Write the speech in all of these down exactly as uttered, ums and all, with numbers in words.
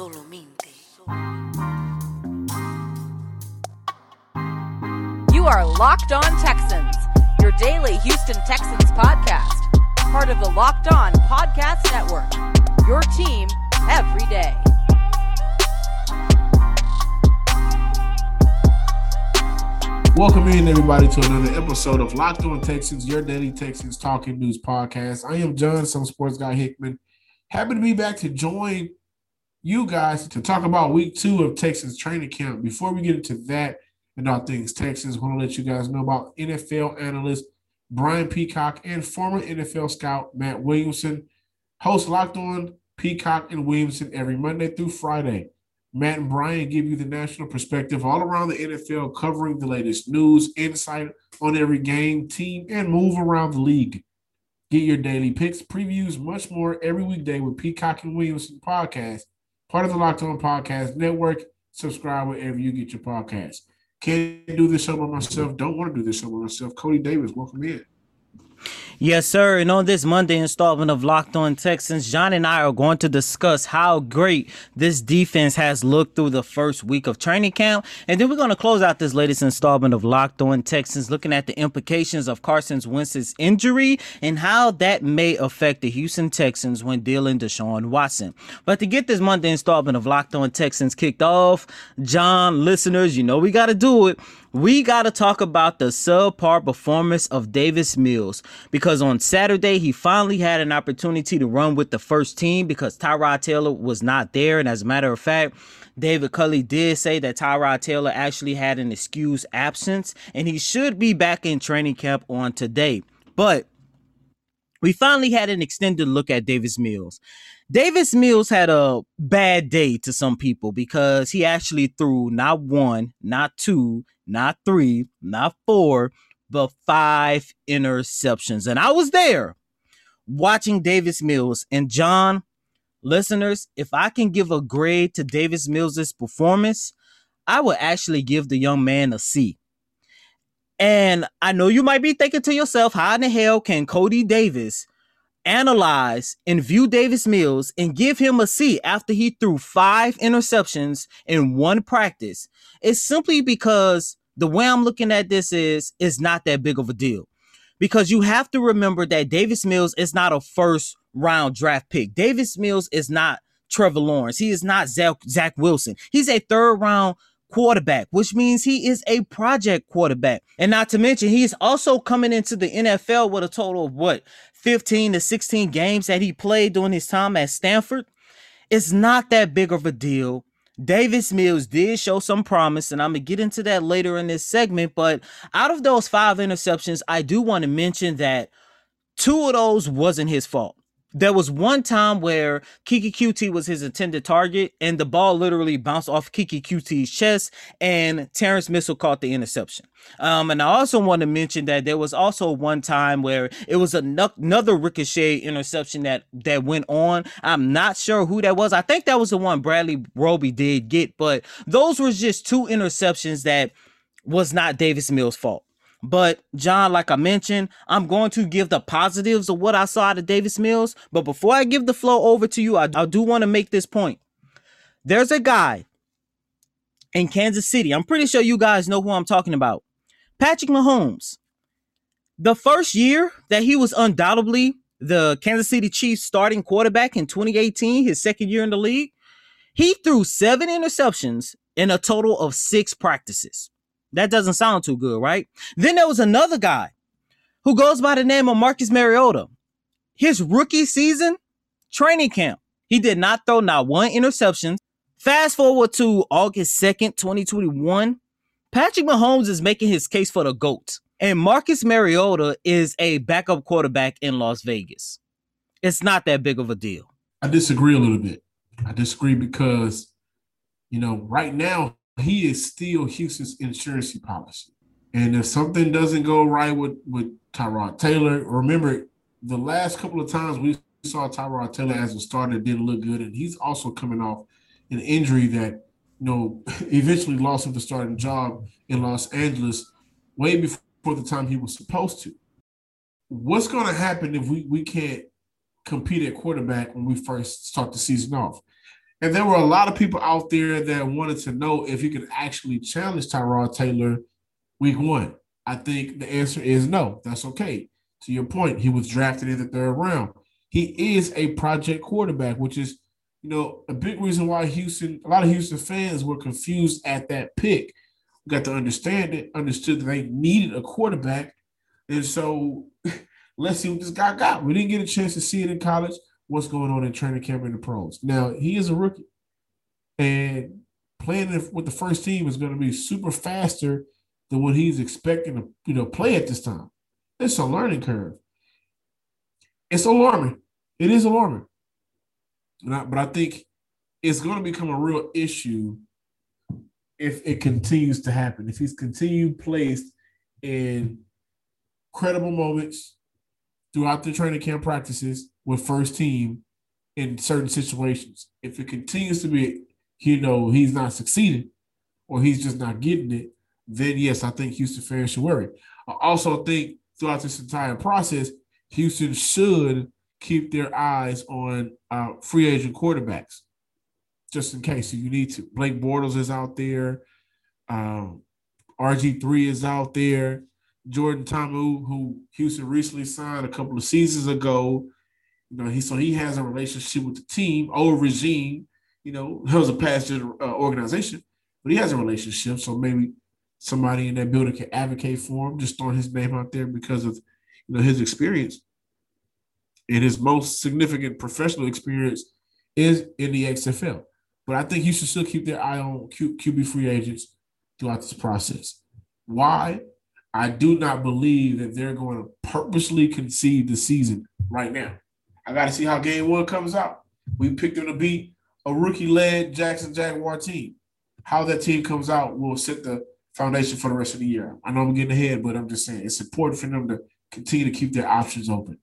Solamente. You are Locked On Texans, your daily Houston Texans podcast, part of the Locked On Podcast Network, your team every day. Welcome in, everybody, to another episode of Locked On Texans, your daily Texans talking news podcast. I am John, some sports guy Hickman. Happy to be back to join you guys to talk about week two of Texans training camp. Before we get into that and all things Texans, I want to let you guys know about N F L analyst Brian Peacock and former N F L scout Matt Williamson. Host Locked On Peacock and Williamson every Monday through Friday. Matt and Brian give you the national perspective all around the N F L, covering the latest news, insight on every game, team, and move around the league. Get your daily picks, previews, much more every weekday with Peacock and Williamson podcast, part of the Locked On Podcast Network. Subscribe wherever you get your podcast. Can't do this show by myself. Don't want to do this show by myself. Cody Davis, welcome in. Yes, sir. And on this Monday installment of Locked On Texans, John and I are going to discuss how great this defense has looked through the first week of training camp. And then we're going to close out this latest installment of Locked On Texans, looking at the implications of Carson Wentz's injury and how that may affect the Houston Texans when dealing Deshaun Watson. But to get this Monday installment of Locked On Texans kicked off, John, listeners, you know we got to do it. We got to talk about the subpar performance of Davis Mills, because on Saturday, he finally had an opportunity to run with the first team because Tyrod Taylor was not there. And as a matter of fact, David Culley did say that Tyrod Taylor actually had an excused absence and he should be back in training camp on today. But we finally had an extended look at Davis Mills. Davis Mills had a bad day to some people because he actually threw not one, not two, not three, not four, but five interceptions. And I was there watching Davis Mills. And John, listeners, if I can give a grade to Davis Mills' performance, I would actually give the young man a C. And I know you might be thinking to yourself, how in the hell can Cody Davis analyze and view Davis Mills and give him a C after he threw five interceptions in one practice? It's simply because the way I'm looking at this is it's not that big of a deal, because you have to remember that Davis Mills is not a first round draft pick. Davis Mills is not Trevor Lawrence. He is not Zach, Zach Wilson. He's a third round quarterback, which means he is a project quarterback. And not to mention, he's also coming into the N F L with a total of what, fifteen to sixteen games that he played during his time at Stanford. It's not that big of a deal. Davis Mills did show some promise, and I'm going to get into that later in this segment. But out of those five interceptions, I do want to mention that two of those wasn't his fault. There was one time where Kiki Q T was his intended target, and the ball literally bounced off Kiki Q T's chest, and Terrence Mitchell caught the interception. Um, and I also want to mention that there was also one time where it was another ricochet interception that, that went on. I'm not sure who that was. I think that was the one Bradley Roby did get, but those were just two interceptions that was not Davis Mills' fault. But, John, like I mentioned, I'm going to give the positives of what I saw out of Davis Mills. But before I give the flow over to you, I, I do want to make this point. There's a guy in Kansas City. I'm pretty sure you guys know who I'm talking about. Patrick Mahomes. The first year that he was undoubtedly the Kansas City Chiefs starting quarterback in twenty eighteen, his second year in the league, he threw seven interceptions in a total of six practices. That doesn't sound too good, right? Then there was another guy who goes by the name of Marcus Mariota. His rookie season, training camp, he did not throw not one interception. Fast forward to August second, twenty twenty-one, Patrick Mahomes is making his case for the GOAT. And Marcus Mariota is a backup quarterback in Las Vegas. It's not that big of a deal. I disagree a little bit. I disagree because, you know, right now, he is still Houston's insurance policy. And if something doesn't go right with, with Tyrod Taylor, remember the last couple of times we saw Tyrod Taylor as a starter didn't look good. And he's also coming off an injury that, you know, eventually lost him the starting job in Los Angeles way before the time he was supposed to. What's going to happen if we, we can't compete at quarterback when we first start the season off? And there were a lot of people out there that wanted to know if he could actually challenge Tyrod Taylor week one. I think the answer is no. That's okay. To your point, he was drafted in the third round. He is a project quarterback, which is, you know, a big reason why Houston, a lot of Houston fans were confused at that pick. We got to understand it, understood that they needed a quarterback. And so let's see what this guy got. We didn't get a chance to see it in college. What's going on in training camp and the pros. Now, he is a rookie, and playing with the first team is going to be super faster than what he's expecting to, you know, play at this time. It's a learning curve. It's alarming. It is alarming. And I, but I think it's going to become a real issue if it continues to happen, if he's continued placed in credible moments throughout the training camp practices with first team in certain situations. If it continues to be, you know, he's not succeeding or he's just not getting it, then yes, I think Houston fans should worry. I also think throughout this entire process, Houston should keep their eyes on uh, free agent quarterbacks, just in case you need to. Blake Bortles is out there. Um, R G three is out there. Jordan Tamu, who Houston recently signed a couple of seasons ago, you know, he so he has a relationship with the team, old regime. You know, it was a past uh, organization, but he has a relationship. So maybe somebody in that building can advocate for him, just throwing his name out there because of, you know, his experience. And his most significant professional experience is in the X F L. But I think you should still keep their eye on Q, QB free agents throughout this process. Why? I do not believe that they're going to purposely concede the season right now. I got to see how game one comes out. We picked them to beat a rookie-led Jackson Jaguar team. How that team comes out will set the foundation for the rest of the year. I know I'm getting ahead, but I'm just saying it's important for them to continue to keep their options open.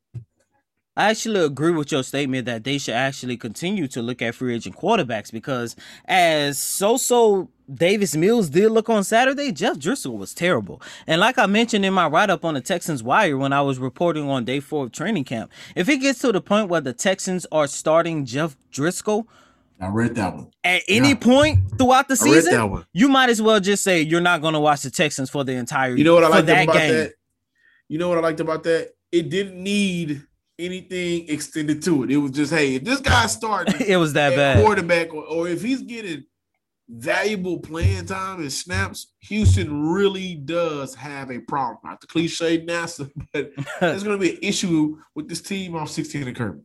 I actually agree with your statement that they should actually continue to look at free agent quarterbacks because as so-so Davis Mills did look on Saturday, Jeff Driscoll was terrible. And like I mentioned in my write-up on the Texans Wire when I was reporting on day four of training camp, if it gets to the point where the Texans are starting Jeff Driscoll, I read that one. At any yeah. point throughout the season, you might as well just say you're not going to watch the Texans for the entire year. You know what I liked that about game. that? You know what I liked about that? It didn't need anything extended to it. It was just, hey, if this guy's starting it was that bad. Quarterback, or, or if he's getting valuable playing time and snaps, Houston really does have a problem. Not the cliche NASA, but there's going to be an issue with this team off sixteen and Kirby.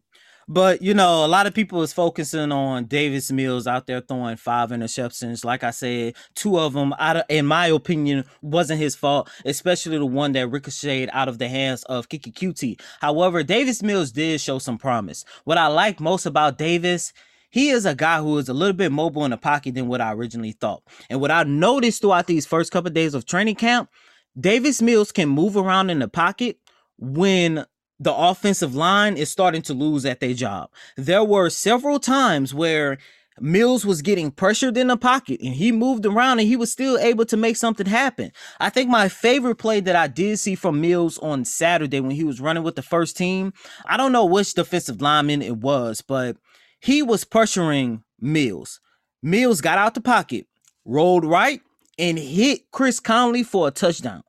But, you know, a lot of people is focusing on Davis Mills out there throwing five interceptions. Like I said, two of them, out of, in my opinion, wasn't his fault, especially the one that ricocheted out of the hands of Kiki Q T. However, Davis Mills did show some promise. What I like most about Davis, he is a guy who is a little bit mobile in the pocket than what I originally thought. And what I noticed throughout these first couple of days of training camp, Davis Mills can move around in the pocket when the offensive line is starting to lose at their job. There were several times where Mills was getting pressured in the pocket and he moved around and he was still able to make something happen. I think my favorite play that I did see from Mills on Saturday when he was running with the first team, I don't know which defensive lineman it was, but he was pressuring Mills. Mills got out the pocket, rolled right, and hit Chris Conley for a touchdown.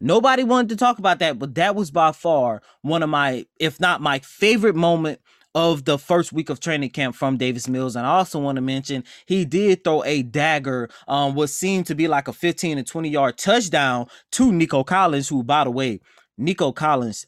Nobody wanted to talk about that, but that was by far one of my, if not my favorite moment of the first week of training camp from Davis Mills. And I also want to mention he did throw a dagger, um, what seemed to be like a fifteen to twenty yard touchdown to Nico Collins, who, by the way, Nico Collins,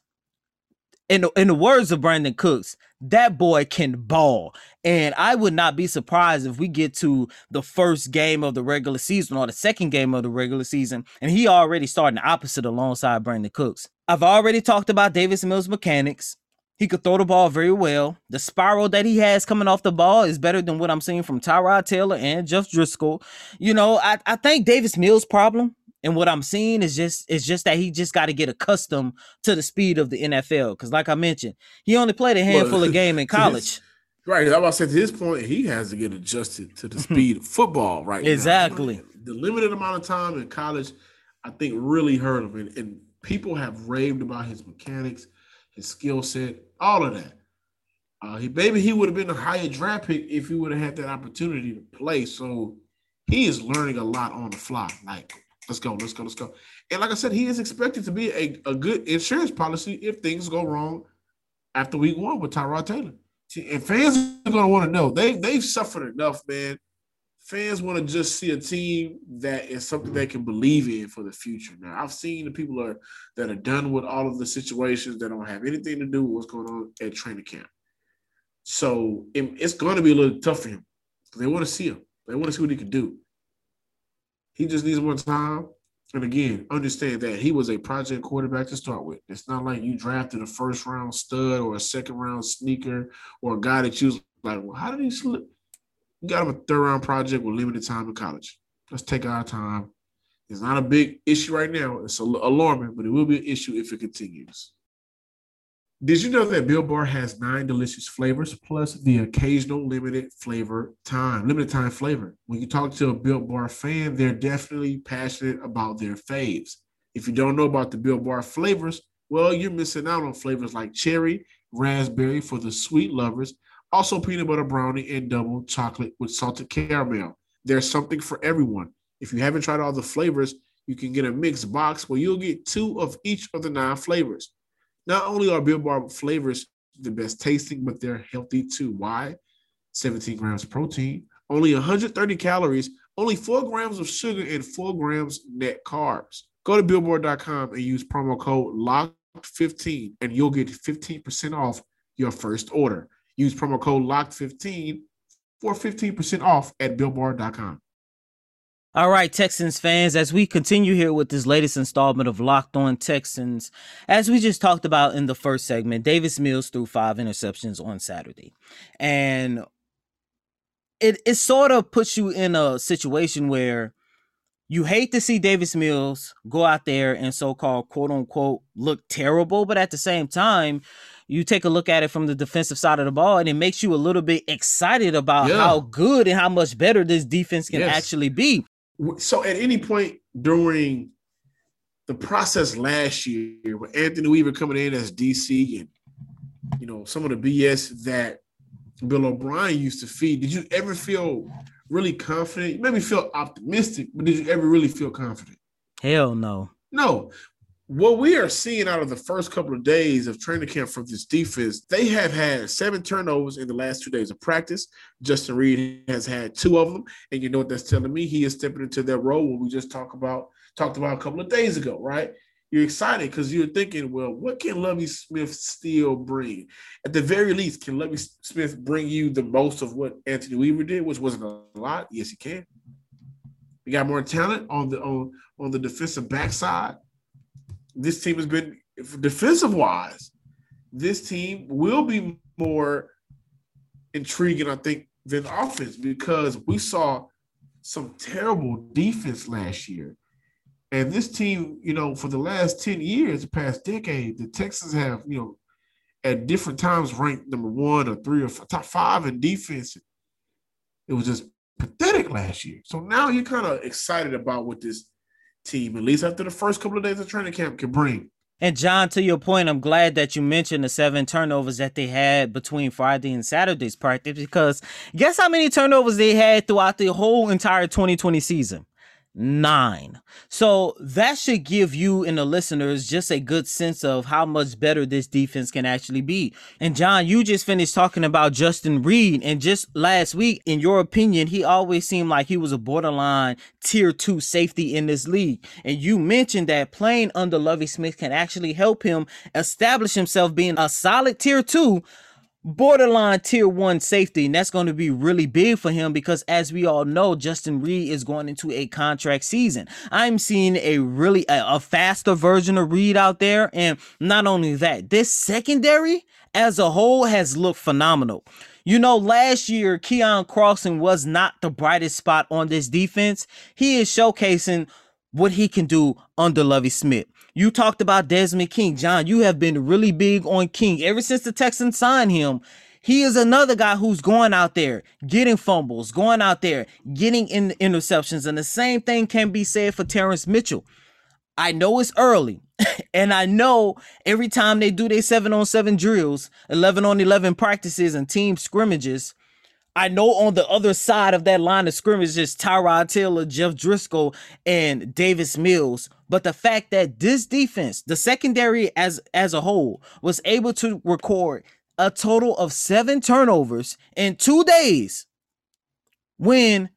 in the, in the words of Brandon Cooks, that boy can ball. And I would not be surprised if we get to the first game of the regular season or the second game of the regular season, and he already starting the opposite alongside Brandon Cooks. I've already talked about Davis Mills' mechanics. He could throw the ball very well. The spiral that he has coming off the ball is better than what I'm seeing from Tyrod Taylor and Jeff Driscoll. You know, I, I think Davis Mills' problem and what I'm seeing is just it's just that he just got to get accustomed to the speed of the N F L. Because like I mentioned, he only played a handful well, of games in college. His, right. I was saying, to his point, he has to get adjusted to the speed of football right exactly. now. Exactly. The limited amount of time in college, I think, really hurt him. And, and people have raved about his mechanics, his skill set, all of that. Uh, he, maybe he would have been a higher draft pick if he would have had that opportunity to play. So he is learning a lot on the fly. Like, let's go, let's go, let's go. And like I said, he is expected to be a, a good insurance policy if things go wrong after week one with Tyrod Taylor. And fans are going to want to know. They, they've suffered enough, man. Fans want to just see a team that is something they can believe in for the future. Now, I've seen the people are, that are done with all of the situations that don't have anything to do with what's going on at training camp. So it, it's going to be a little tough for him. They want to see him. They want to see what he can do. He just needs more time. And again, understand that he was a project quarterback to start with. It's not like you drafted a first-round stud or a second-round sneaker or a guy that you was like, well, how did he slip? You got him a third-round project with limited time in college. Let's take our time. It's not a big issue right now. It's alarming, but it will be an issue if it continues. Did you know that Bill Bar has nine delicious flavors plus the occasional limited flavor time, limited time flavor? When you talk to a Bill Bar fan, they're definitely passionate about their faves. If you don't know about the Bill Bar flavors, well, you're missing out on flavors like cherry, raspberry for the sweet lovers, also peanut butter brownie and double chocolate with salted caramel. There's something for everyone. If you haven't tried all the flavors, you can get a mixed box where you'll get two of each of the nine flavors. Not only are Bill Bar flavors the best tasting, but they're healthy too. Why? seventeen grams of protein, only one hundred thirty calories, only four grams of sugar, and four grams net carbs. Go to Bill Bar dot com and use promo code locked fifteen, and you'll get fifteen percent off your first order. Use promo code locked fifteen for fifteen percent off at Bill Bar dot com. All right, Texans fans, as we continue here with this latest installment of Locked On Texans, as we just talked about in the first segment, Davis Mills threw five interceptions on Saturday. And it, it sort of puts you in a situation where you hate to see Davis Mills go out there and so-called, quote-unquote, look terrible. But at the same time, you take a look at it from the defensive side of the ball, and it makes you a little bit excited about yeah. how good and how much better this defense can yes. actually be. So at any point during the process last year with Anthony Weaver coming in as D C and, you know, some of the B S that Bill O'Brien used to feed, did you ever feel really confident? You made me feel optimistic, but did you ever really feel confident? Hell no. No. What we are seeing out of the first couple of days of training camp from this defense, they have had seven turnovers in the last two days of practice. Justin Reed has had two of them, and you know what that's telling me? He is stepping into that role where we just talked about talked about a couple of days ago, right? You're excited because you're thinking, well, what can Lovie Smith still bring? At the very least, can Lovie Smith bring you the most of what Anthony Weaver did, which wasn't a lot? Yes, he can. We got more talent on the on, on the defensive backside. This team has been, defensive-wise, this team will be more intriguing, I think, than offense, because we saw some terrible defense last year. And this team, you know, for the last ten years, the past decade, the Texans have, you know, at different times ranked number one or three or four, top five in defense. It was just pathetic last year. So now you're kind of excited about what this team, at least after the first couple of days of training camp, can bring. And John, to your point, I'm glad that you mentioned the seven turnovers that they had between Friday and Saturday's practice, because guess how many turnovers they had throughout the whole entire twenty twenty season? Nine. So that should give you and the listeners just a good sense of how much better this defense can actually be. And John, you just finished talking about Justin Reed, and just last week, in your opinion, he always seemed like he was a borderline tier two safety in this league. And you mentioned that playing under Lovie Smith can actually help him establish himself being a solid tier two, borderline tier one safety, and that's going to be really big for him because, as we all know, Justin Reed is going into a contract season. I'm seeing a really a, a faster version of Reed out there, and not only that, this secondary as a whole has looked phenomenal. You know, last year, Keon Crossing was not the brightest spot on this defense. He is showcasing what he can do under Lovie Smith. You talked about Desmond King. John, you have been really big on King. Ever since the Texans signed him, he is another guy who's going out there, getting fumbles, going out there, getting in interceptions. And the same thing can be said for Terrence Mitchell. I know it's early. And I know every time they do their seven on seven drills, eleven on eleven practices and team scrimmages, I know on the other side of that line of scrimmage is Tyrod Taylor, Jeff Driscoll, and Davis Mills. But the fact that this defense, the secondary as, as a whole, was able to record a total of seven turnovers in two days when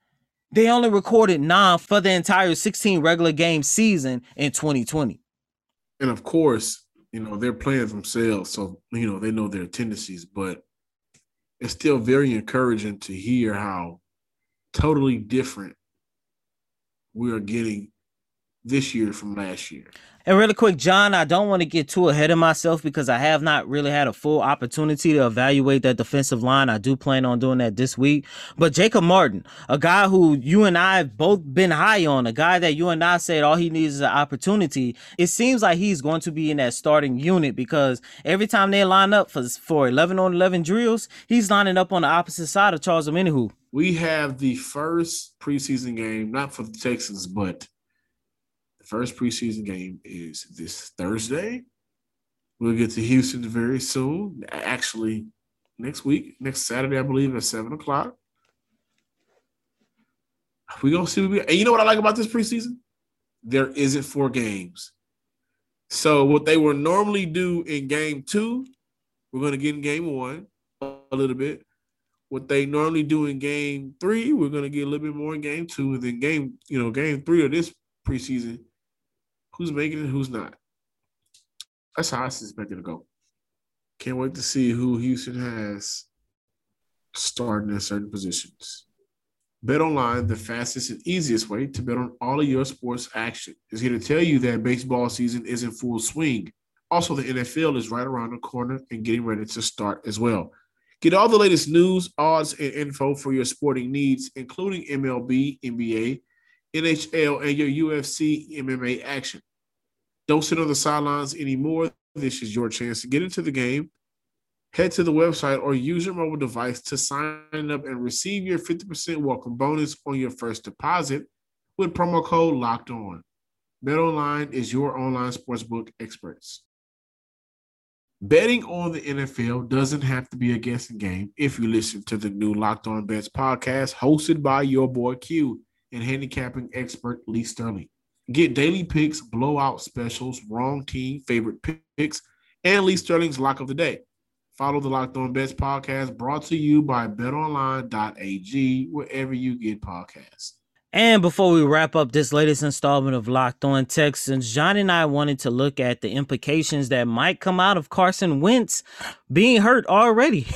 they only recorded nine for the entire sixteen regular game season in twenty twenty. And of course, you know, they're playing themselves, so, you know, they know their tendencies, but it's still very encouraging to hear how totally different we are getting this year from last year. And really quick, John, I don't want to get too ahead of myself because I have not really had a full opportunity to evaluate that defensive line. I do plan on doing that this week. But Jacob Martin, a guy who you and I have both been high on, a guy that you and I said all he needs is an opportunity, it seems like he's going to be in that starting unit because every time they line up for, for eleven on eleven drills, he's lining up on the opposite side of Charles Omenihu. We have the first preseason game, not for the Texans, but first preseason game is this Thursday. We'll get to Houston very soon. Actually, next week, next Saturday, I believe, at seven o'clock. We're going to see what we – and you know what I like about this preseason? There isn't four games. So what they will normally do in game two, we're going to get in game one a little bit. What they normally do in game three, we're going to get a little bit more in game two. And then game, you know, game three of this preseason, who's making it, who's not. That's how I suspect it'll go. Can't wait to see who Houston has starting at certain positions. BetOnline, the fastest and easiest way to bet on all of your sports action, is here to tell you that baseball season is in full swing. Also, the N F L is right around the corner and getting ready to start as well. Get all the latest news, odds, and info for your sporting needs, including M L B, N B A, N H L, and your U F C M M A action. Don't sit on the sidelines anymore. This is your chance to get into the game. Head to the website or use your mobile device to sign up and receive your fifty percent welcome bonus on your first deposit with promo code Locked On. BetOnline is your online sportsbook experts. Betting on the N F L doesn't have to be a guessing game if you listen to the new Locked On Bets podcast hosted by your boy Q and handicapping expert Lee Sterling. Get daily picks, blowout specials, wrong team, favorite picks, and Lee Sterling's Lock of the Day. Follow the Locked On Bets podcast brought to you by bet online dot a g, wherever you get podcasts. And before we wrap up this latest installment of Locked On Texans, John and I wanted to look at the implications that might come out of Carson Wentz being hurt already.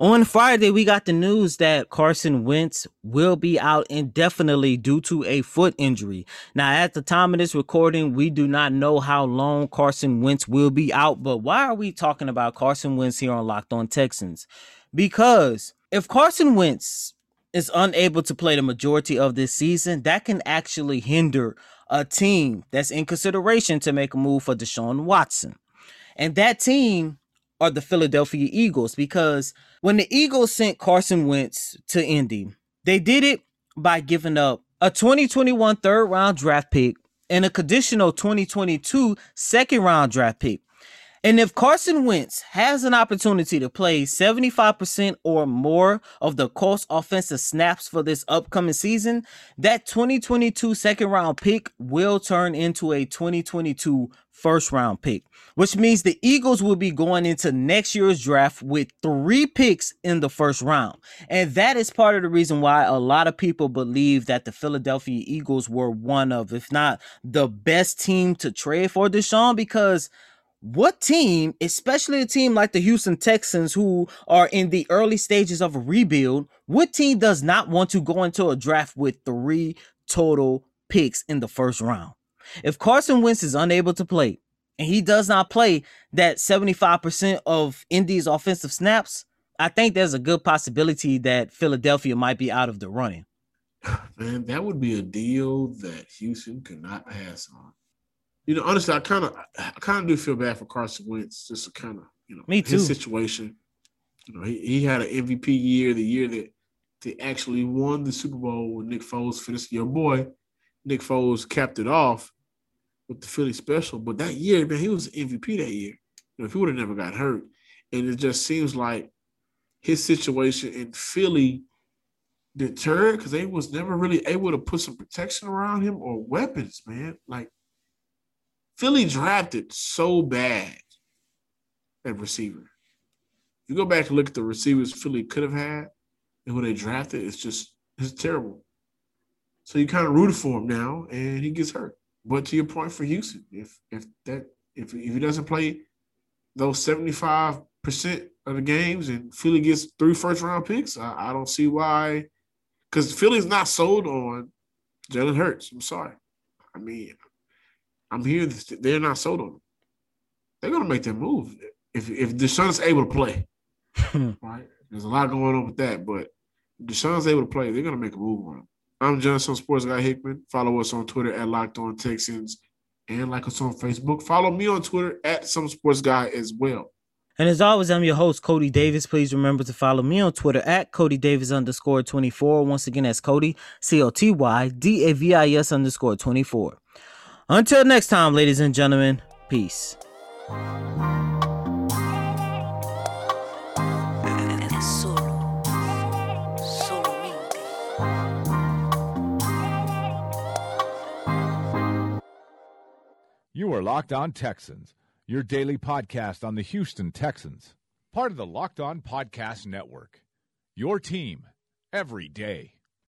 On Friday, we got the news that Carson Wentz will be out indefinitely due to a foot injury. Now, at the time of this recording, we do not know how long Carson Wentz will be out, but why are we talking about Carson Wentz here on Locked On Texans? Because if Carson Wentz is unable to play the majority of this season, that can actually hinder a team that's in consideration to make a move for Deshaun Watson. And that team are the Philadelphia Eagles, because when the Eagles sent Carson Wentz to Indy, they did it by giving up a twenty twenty-one third round draft pick and a conditional twenty twenty-two second round draft pick. And if Carson Wentz has an opportunity to play seventy-five percent or more of the Colts offensive snaps for this upcoming season, that twenty twenty-two second round pick will turn into a twenty twenty-two first round pick, which means the Eagles will be going into next year's draft with three picks in the first round. And that is part of the reason why a lot of people believe that the Philadelphia Eagles were one of, if not the best team to trade for Deshaun, because what team, especially a team like the Houston Texans, who are in the early stages of a rebuild, what team does not want to go into a draft with three total picks in the first round? If Carson Wentz is unable to play and he does not play that seventy-five percent of Indy's offensive snaps, I think there's a good possibility that Philadelphia might be out of the running. Man, that would be a deal that Houston could not pass on. You know, honestly, I kind of, I kind of do feel bad for Carson Wentz. Just kind of, you know, Me too. His situation. You know, he, he had an M V P year, the year that they actually won the Super Bowl when Nick Foles finished. Your boy, Nick Foles, capped it off with the Philly special. But that year, man, he was M V P that year. You know, if he would have never got hurt. And it just seems like his situation in Philly deterred because they was never really able to put some protection around him or weapons, man. Like, Philly drafted so bad at receiver. If you go back and look at the receivers Philly could have had and who they drafted, it's just it's terrible. So you kind of rooted for him now, and he gets hurt. But to your point for Houston, if if that if, if he doesn't play those seventy-five percent of the games and Philly gets three first-round picks, I, I don't see why. Because Philly's not sold on Jalen Hurts. I'm sorry. I mean, I'm hearing this, they're not sold on him. They're going to make that move if if Deshaun's able to play. Right? There's a lot going on with that, but if Deshaun's able to play, they're going to make a move on him. I'm Johnson Sports Guy Hickman. Follow us on Twitter at Locked On Texans and like us on Facebook. Follow me on Twitter at Some Sports Guy as well. And as always, I'm your host, Cody Davis. Please remember to follow me on Twitter at Cody Davis underscore twenty-four. Once again, that's Cody, C O T Y D A V I S underscore twenty-four. Until next time, ladies and gentlemen, peace. You are Locked On Texans, your daily podcast on the Houston Texans, part of the Locked On Podcast Network, your team every day.